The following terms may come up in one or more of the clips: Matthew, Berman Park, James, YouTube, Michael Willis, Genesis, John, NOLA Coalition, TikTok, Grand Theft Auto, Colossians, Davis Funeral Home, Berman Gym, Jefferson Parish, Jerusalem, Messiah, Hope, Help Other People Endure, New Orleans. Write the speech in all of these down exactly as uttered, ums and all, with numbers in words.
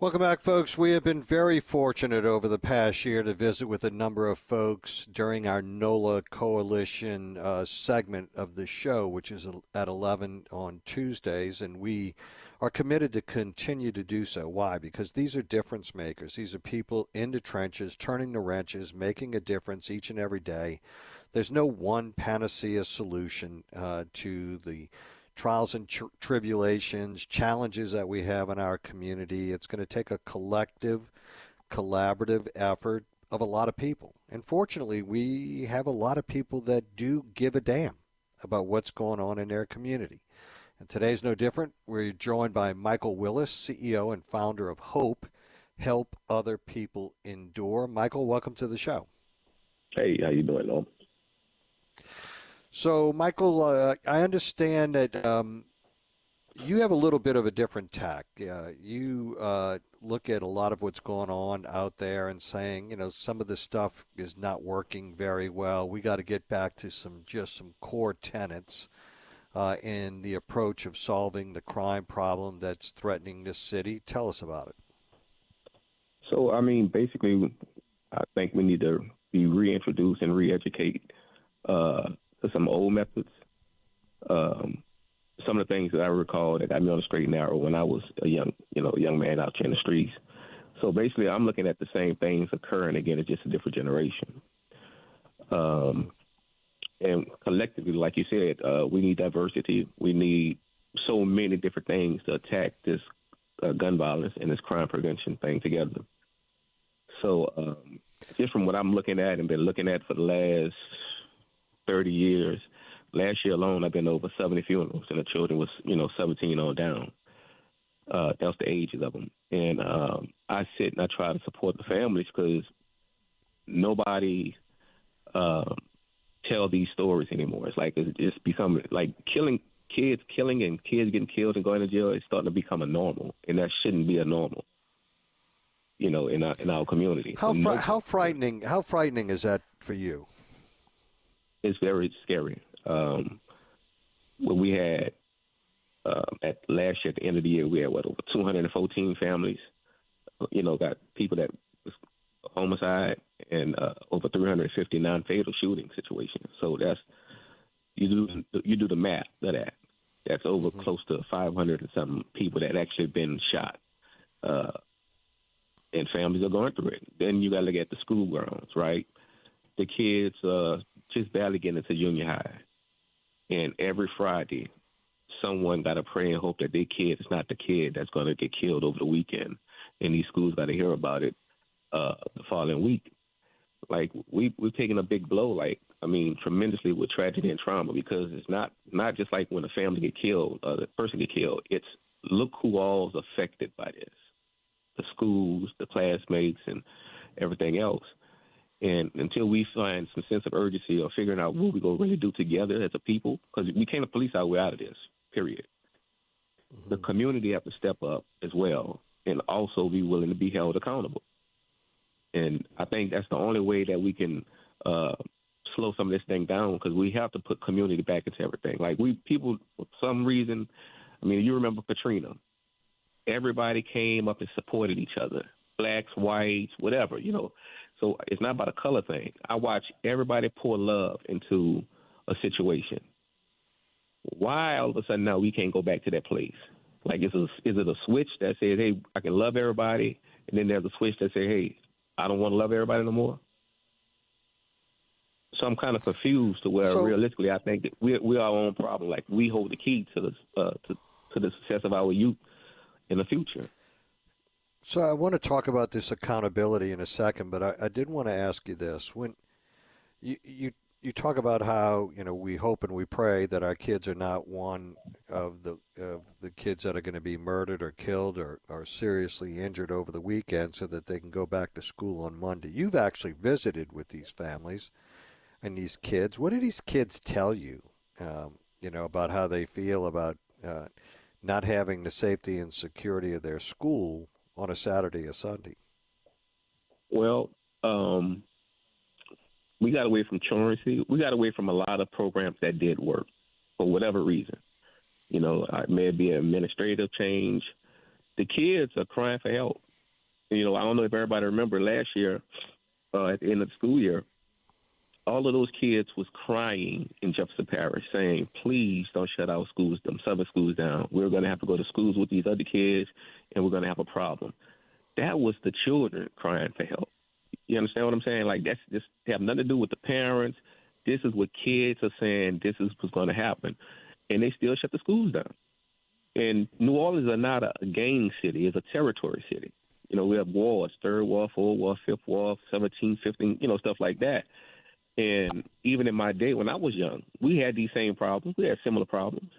Welcome back, folks. We have been very fortunate over the past year to visit with a number of folks during our NOLA Coalition uh, segment of the show, which is at eleven on Tuesdays, and we are committed to continue to do so. Why? Because these are difference makers. These are people in the trenches, turning the wrenches, making a difference each and every day. There's no one panacea solution uh, to the trials and tr- tribulations, challenges that we have in our community. It's going to take a collective, collaborative effort of a lot of people. And fortunately, we have a lot of people that do give a damn about what's going on in their community. And today's no different. We're joined by Michael Willis, C E O and founder of Hope, Help Other People Endure. Michael, welcome to the show. Hey, how you doing, Norm? So, Michael, uh, I understand that um, you have a little bit of a different tack. Uh, you uh, look at a lot of what's going on out there and saying, you know, some of this stuff is not working very well. We got to get back to some just some core tenets uh, in the approach of solving the crime problem that's threatening this city. Tell us about it. So, I mean, basically, I think we need to be reintroduced and re-educate uh some old methods. Um, some of the things that I recall that got me on the straight and narrow when I was a young, you know, young man out here in the streets. So basically, I'm looking at the same things occurring again. It's just a different generation. Um, and collectively, like you said, uh, we need diversity. We need so many different things to attack this uh, gun violence and this crime prevention thing together. So um, just from what I'm looking at and been looking at for the last thirty years. Last year alone, I've been to over seventy funerals, and the children was, you know, seventeen on down. Uh, that's the ages of them. And um, I sit and I try to support the families because nobody uh, tell these stories anymore. It's like it's just becoming like killing kids, killing and kids getting killed and going to jail. It's starting to become a normal, and that shouldn't be a normal. You know, in our in our community. How fr- no- how frightening how frightening is that for you? It's very scary. Um, when we had uh, at last year, at the end of the year, we had what over two hundred fourteen families. You know, got people that was homicide and uh, over three hundred fifty non-fatal shooting situations. So that's you do you do the math of that. That's over mm-hmm. close to five hundred and something people that actually been shot, uh, and families are going through it. Then you got to look at the school grounds, right? The kids uh, just barely getting into junior high. And every Friday, someone got to pray and hope that their kid is not the kid that's going to get killed over the weekend. And these schools got to hear about it uh, the following week. Like, we, we're taking a big blow, like, I mean, tremendously with tragedy and trauma because it's not, not just like when a family get killed or the person get killed. It's look who all's affected by this, the schools, the classmates, and everything else. And until we find some sense of urgency or figuring out what we're going to really do together as a people, because we can't police our way out of this, period. Mm-hmm. The community have to step up as well and also be willing to be held accountable. And I think that's the only way that we can uh, slow some of this thing down because we have to put community back into everything. Like we people, for some reason, I mean, you remember Katrina. Everybody came up and supported each other, blacks, whites, whatever, you know. So it's not about a color thing. I watch everybody pour love into a situation. Why all of a sudden now we can't go back to that place? Like, is it a, is it a switch that says, hey, I can love everybody, and then there's a switch that says, hey, I don't want to love everybody no more? So I'm kind of confused to where so, realistically I think that we're, we're our own problem. Like, we hold the key to, the, uh, to, to the success of our youth in the future. So I want to talk about this accountability in a second, but I, I did want to ask you this. When you, you you talk about how, you know, we hope and we pray that our kids are not one of the of the kids that are going to be murdered or killed or, or seriously injured over the weekend so that they can go back to school on Monday. You've actually visited with these families and these kids. What do these kids tell you, um, you know, about how they feel about uh, not having the safety and security of their school on a Saturday or Sunday? Well, um, we got away from truancy. We got away from a lot of programs that did work for whatever reason. You know, it may be an administrative change. The kids are crying for help. You know, I don't know if everybody remember last year uh, at the end of the school year, all of those kids was crying in Jefferson Parish saying, please don't shut our schools, them southern schools down. We're going to have to go to schools with these other kids, and we're going to have a problem. That was the children crying for help. You understand what I'm saying? Like, that's just have nothing to do with the parents. This is what kids are saying. This is what's going to happen. And they still shut the schools down. And New Orleans are not a gang city. It's a territory city. You know, we have wards, third ward, fourth ward, fifth ward, seventeenth, fifteenth, you know, stuff like that. And even in my day when I was young, we had these same problems. We had similar problems.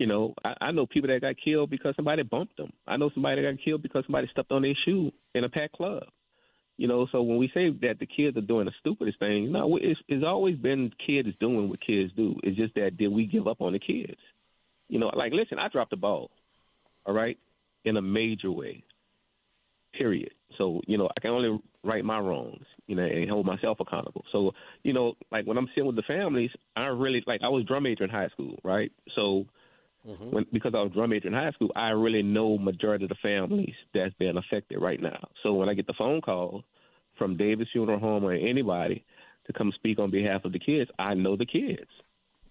You know, I, I know people that got killed because somebody bumped them. I know somebody that got killed because somebody stepped on their shoe in a packed club. You know, so when we say that the kids are doing the stupidest thing, no, it's, it's always been kids doing what kids do. It's just that did we give up on the kids? You know, like, listen, I dropped the ball, all right, in a major way, period. So, you know, I can only right my wrongs, you know, and hold myself accountable. So, you know, like when I'm sitting with the families, I really, like I was drum major in high school, right? So mm-hmm. when, because I was drum major in high school, I really know majority of the families that's being affected right now. So when I get the phone call from Davis Funeral Home or anybody to come speak on behalf of the kids, I know the kids,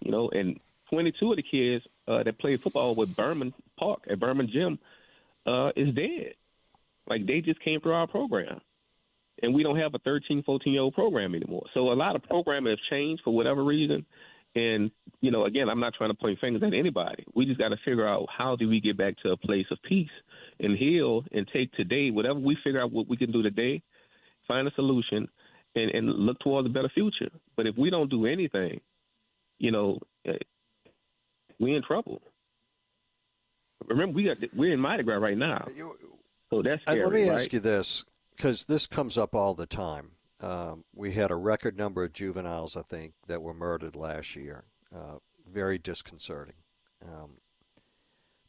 you know, and twenty-two of the kids uh, that played football with Berman Park at Berman Gym uh, is dead. Like, they just came through our program, and we don't have a thirteen, fourteen-year-old program anymore. So a lot of programs have changed for whatever reason, and, you know, again, I'm not trying to point fingers at anybody. We just got to figure out how do we get back to a place of peace and heal and take today, whatever we figure out what we can do today, find a solution, and, and look towards a better future. But if we don't do anything, you know, we're in trouble. Remember, we got, we're in Mardi Gras right now. You, So that's scary, let me right? ask you this, because this comes up all the time. Um, we had a record number of juveniles, I think, that were murdered last year. Uh, very disconcerting. Um,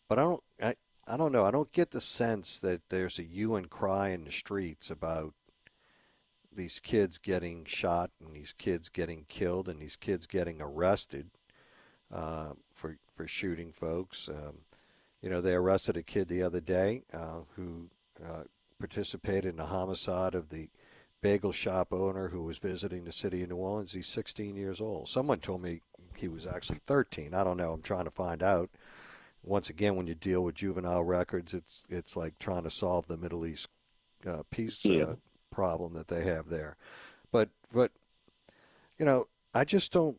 but I don't, I, I don't know. I don't get the sense that there's a hue and cry in the streets about these kids getting shot and these kids getting killed and these kids getting arrested uh, for for shooting folks. Um, You know, they arrested a kid the other day uh, who uh, participated in the homicide of the bagel shop owner who was visiting the city of New Orleans. He's sixteen years old. Someone told me he was actually thirteen. I don't know. I'm trying to find out. Once again, when you deal with juvenile records, it's it's like trying to solve the Middle East uh, peace yeah. uh, problem that they have there. But, but you know, I just don't.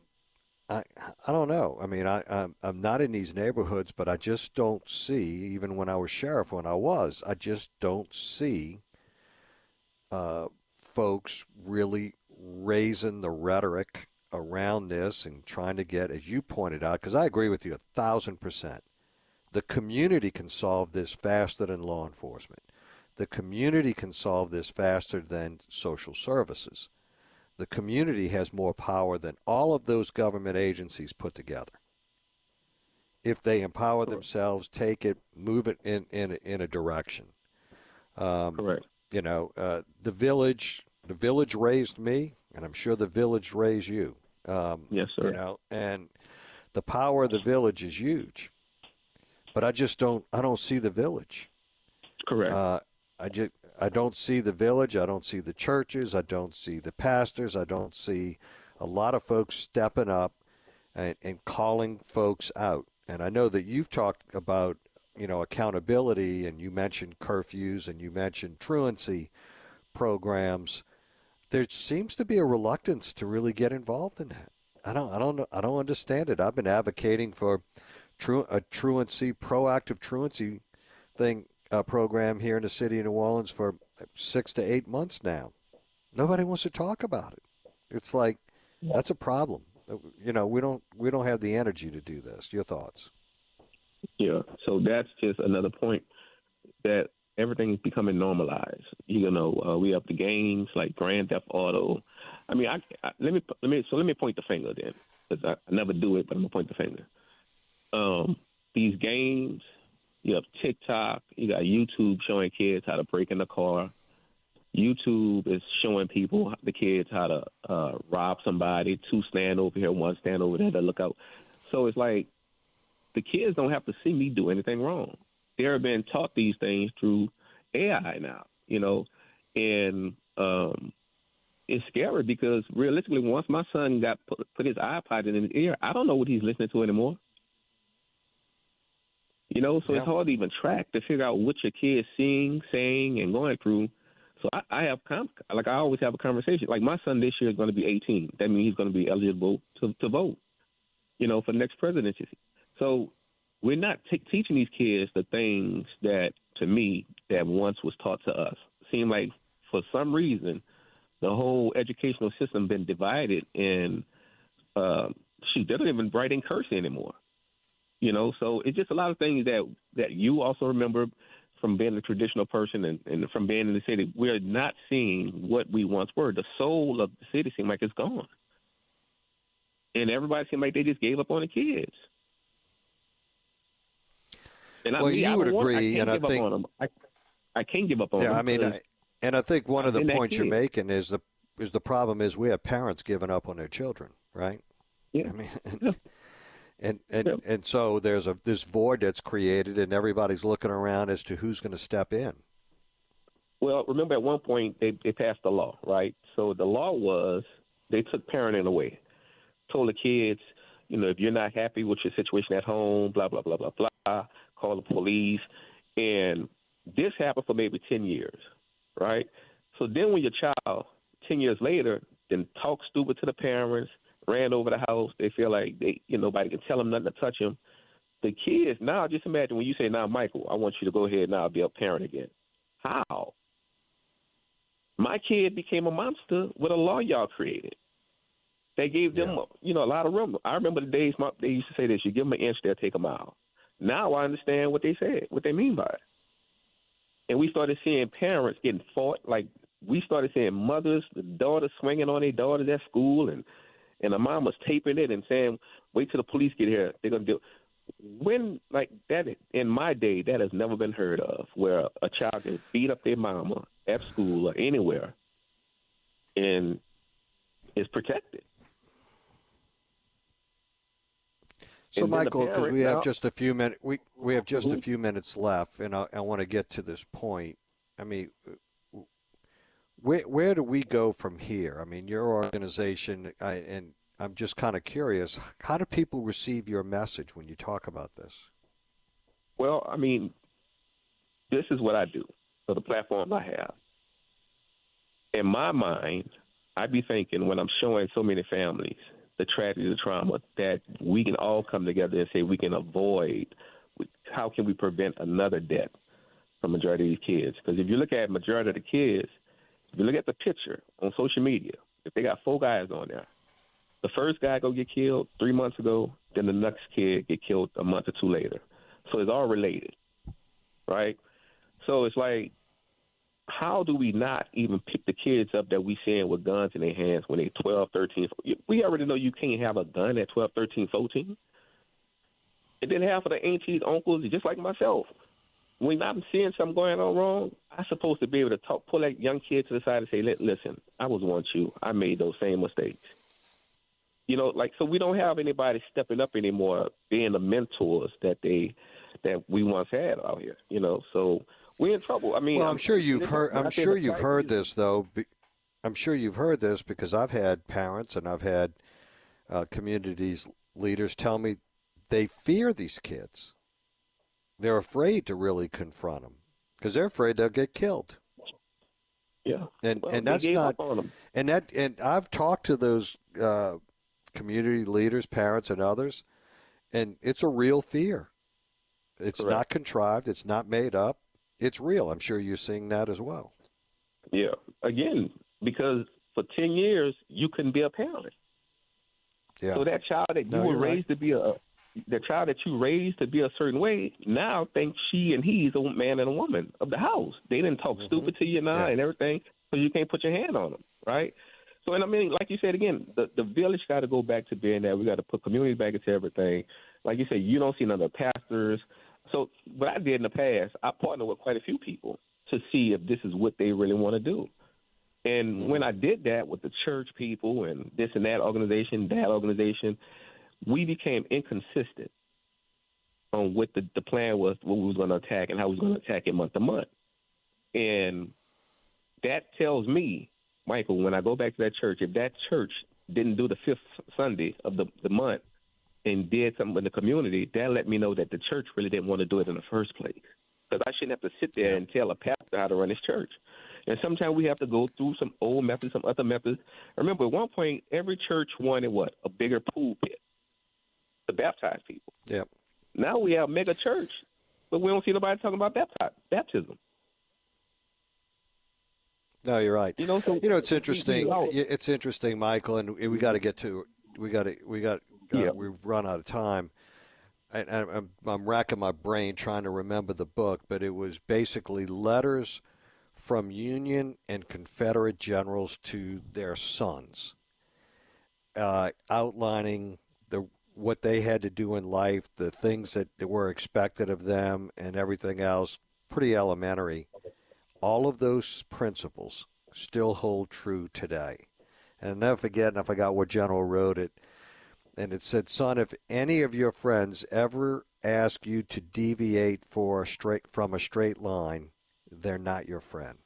I, I don't know. I mean, I, I'm, I'm not in these neighborhoods, but I just don't see, even when I was sheriff, when I was, I just don't see uh, folks really raising the rhetoric around this and trying to get, as you pointed out, because I agree with you a thousand percent, the community can solve this faster than law enforcement. The community can solve this faster than social services. The community has more power than all of those government agencies put together. If they empower Correct. themselves, take it, move it in in, in a direction. Um, Correct. You know, uh, the village, the village raised me, and I'm sure the village raised you. Um, yes, sir. You know, and the power of the village is huge. But I just don't, I don't see the village. Correct. Uh, I just. I don't see the village. I don't see the churches. I don't see the pastors. I don't see a lot of folks stepping up and, and calling folks out. And I know that you've talked about, you know, accountability, and you mentioned curfews, and you mentioned truancy programs. There seems to be a reluctance to really get involved in that. I don't. I don't know. I don't understand it. I've been advocating for tru- a truancy, proactive truancy thing uh, program here in the city of New Orleans for six to eight months now. Nobody wants to talk about it. It's like, yeah. That's a problem. You know, we don't we don't have the energy to do this. Your thoughts? Yeah. So that's just another point that everything's becoming normalized. You know, uh, we have the games like Grand Theft Auto. I mean, I, I let me let me so let me point the finger then, because I, I never do it, but I'm gonna point the finger. Um, these games, you have TikTok, you got YouTube showing kids how to break in the car. YouTube is showing people, the kids, how to uh, rob somebody. Two stand over here, one stand over there to look out. So it's like the kids don't have to see me do anything wrong. They're being taught these things through A I now, you know, and um, it's scary because realistically, once my son got put, put his iPod in his ear, I don't know what he's listening to anymore. You know, so yeah. It's hard to even track to figure out what your kid's seeing, saying, and going through. So I, I have com- like I always have a conversation. Like my son this year is going to be eighteen. That means he's going to be eligible to, to vote, you know, for the next presidency. So. We're not t- teaching these kids the things that, to me, that once was taught to us. Seemed like, for some reason, the whole educational system been divided, and uh, shoot, they don't even write in cursive anymore. You know, so it's just a lot of things that, that you also remember from being a traditional person and, and from being in the city. We're not seeing what we once were. The soul of the city seemed like it's gone. And everybody seemed like they just gave up on the kids. And well, I mean, you I would want, agree, I and I think I, I can't give up on. Yeah, them I mean, I, and I think one of the points you're making is the is the problem is we have parents giving up on their children, right? Yeah. I mean, and and and, yeah. and so there's a this void that's created, and everybody's looking around as to who's going to step in. Well, remember at one point they they passed a law, right? So the law was they took parenting away, told the kids, you know, if you're not happy with your situation at home, blah blah blah blah blah. Call the police, and this happened for maybe ten years, right? So then when your child, ten years later, then talk stupid to the parents, ran over the house, they feel like they, you know, nobody can tell them nothing to touch them. The kids, now just imagine when you say, now, Michael, I want you to go ahead now be a parent again. How? My kid became a monster with a law y'all created. They gave them, yeah. you know, a lot of room. I remember the days my, they used to say this, you give them an inch, they'll take a mile. Now I understand what they said, what they mean by it. And we started seeing parents getting fought. Like, we started seeing mothers, the daughters swinging on their daughters at school, and, and the mom was taping it and saying, wait till the police get here. They're going to do it. When, like, that in my day, that has never been heard of, where a child can beat up their mama at school or anywhere and is protected. So, Michael, because we have just a few minutes, we, we have just a few minutes left, and I, I want to get to this point. I mean, where where do we go from here? I mean, your organization, I, and I'm just kind of curious, how do people receive your message when you talk about this? Well, I mean, this is what I do, so the platform I have. In my mind, I be thinking when I'm showing so many families the tragedy, the trauma, that we can all come together and say we can avoid, how can we prevent another death from majority of these kids? Because if you look at majority of the kids, if you look at the picture on social media, if they got four guys on there, the first guy go get killed three months ago, then the next kid get killed a month or two later. So it's all related, right? So it's like, how do we not even pick the kids up that we seeing with guns in their hands when they're twelve, thirteen? We already know you can't have a gun at twelve, thirteen, fourteen. And then half of the aunties, uncles, just like myself, when I'm seeing something going on wrong, I'm supposed to be able to talk, pull that young kid to the side and say, listen, I was once you. I made those same mistakes. You know, like, so we don't have anybody stepping up anymore, being the mentors that they that we once had out here, you know, so we're in trouble. I mean, well, I'm sure you've heard. I'm sure you've heard this, though. I'm sure you've heard this because I've had parents and I've had uh, communities leaders tell me they fear these kids. They're afraid to really confront them because they're afraid they'll get killed. Yeah, and well, and that's not. And that and I've talked to those uh, community leaders, parents, and others, And it's a real fear. It's Correct. Not contrived. It's not made up. It's real. I'm sure you're seeing that as well. Yeah. Again, because for ten years, you couldn't be a parent. Yeah. So that child that you no, were raised right. to be a, the child that you raised to be a certain way, now thinks she and he's a man and a woman of the house. They didn't talk mm-hmm. stupid to you now yeah. and everything, so you can't put your hand on them, right? So, and I mean, like you said, again, the, the village got to go back to being that. We got to put community back into everything. Like you said, you don't see none of the pastors. So what I did in the past, I partnered with quite a few people to see if this is what they really want to do. And when I did that with the church people and this and that organization, that organization, we became inconsistent on what the, the plan was, what we was going to attack and how we was going to attack it month to month. And that tells me, Michael, when I go back to that church, if that church didn't do the fifth Sunday of the, the month and did something in the community, that let me know that the church really didn't want to do it in the first place. Because I shouldn't have to sit there and tell a pastor how to run his church. And sometimes we have to go through some old methods, some other methods. I remember, at one point, every church wanted what? A bigger pool pit to baptize people. Yep. Now we have mega church, but we don't see nobody talking about baptism. No, you're right. You know, so, you know it's interesting. It's interesting, Michael, and we got to get to we got to we got uh, yeah. we've run out of time. I, I, I'm, I'm racking my brain trying to remember the book, but it was basically letters from Union and Confederate generals to their sons, uh, outlining the what they had to do in life, the things that, that were expected of them, and everything else, pretty elementary. All of those principles still hold true today. And I'll never forget, and I forgot what general wrote it, and it said, son, if any of your friends ever ask you to deviate for a straight, from a straight line, they're not your friend.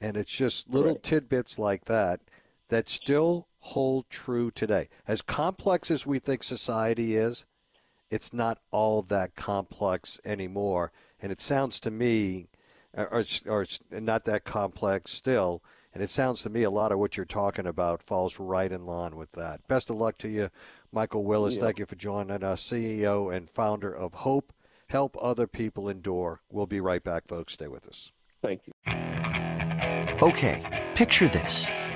And it's just little right. tidbits like that that still hold true today. As complex as we think society is, it's not all that complex anymore. And it sounds to me, or it's, or it's not that complex still, and it sounds to me a lot of what you're talking about falls right in line with that. Best of luck to you, Michael Willis. Yeah. Thank you for joining us, C E O and founder of Hope, Help Other People Endure. We'll be right back, folks. Stay with us. Thank you. Okay, picture this.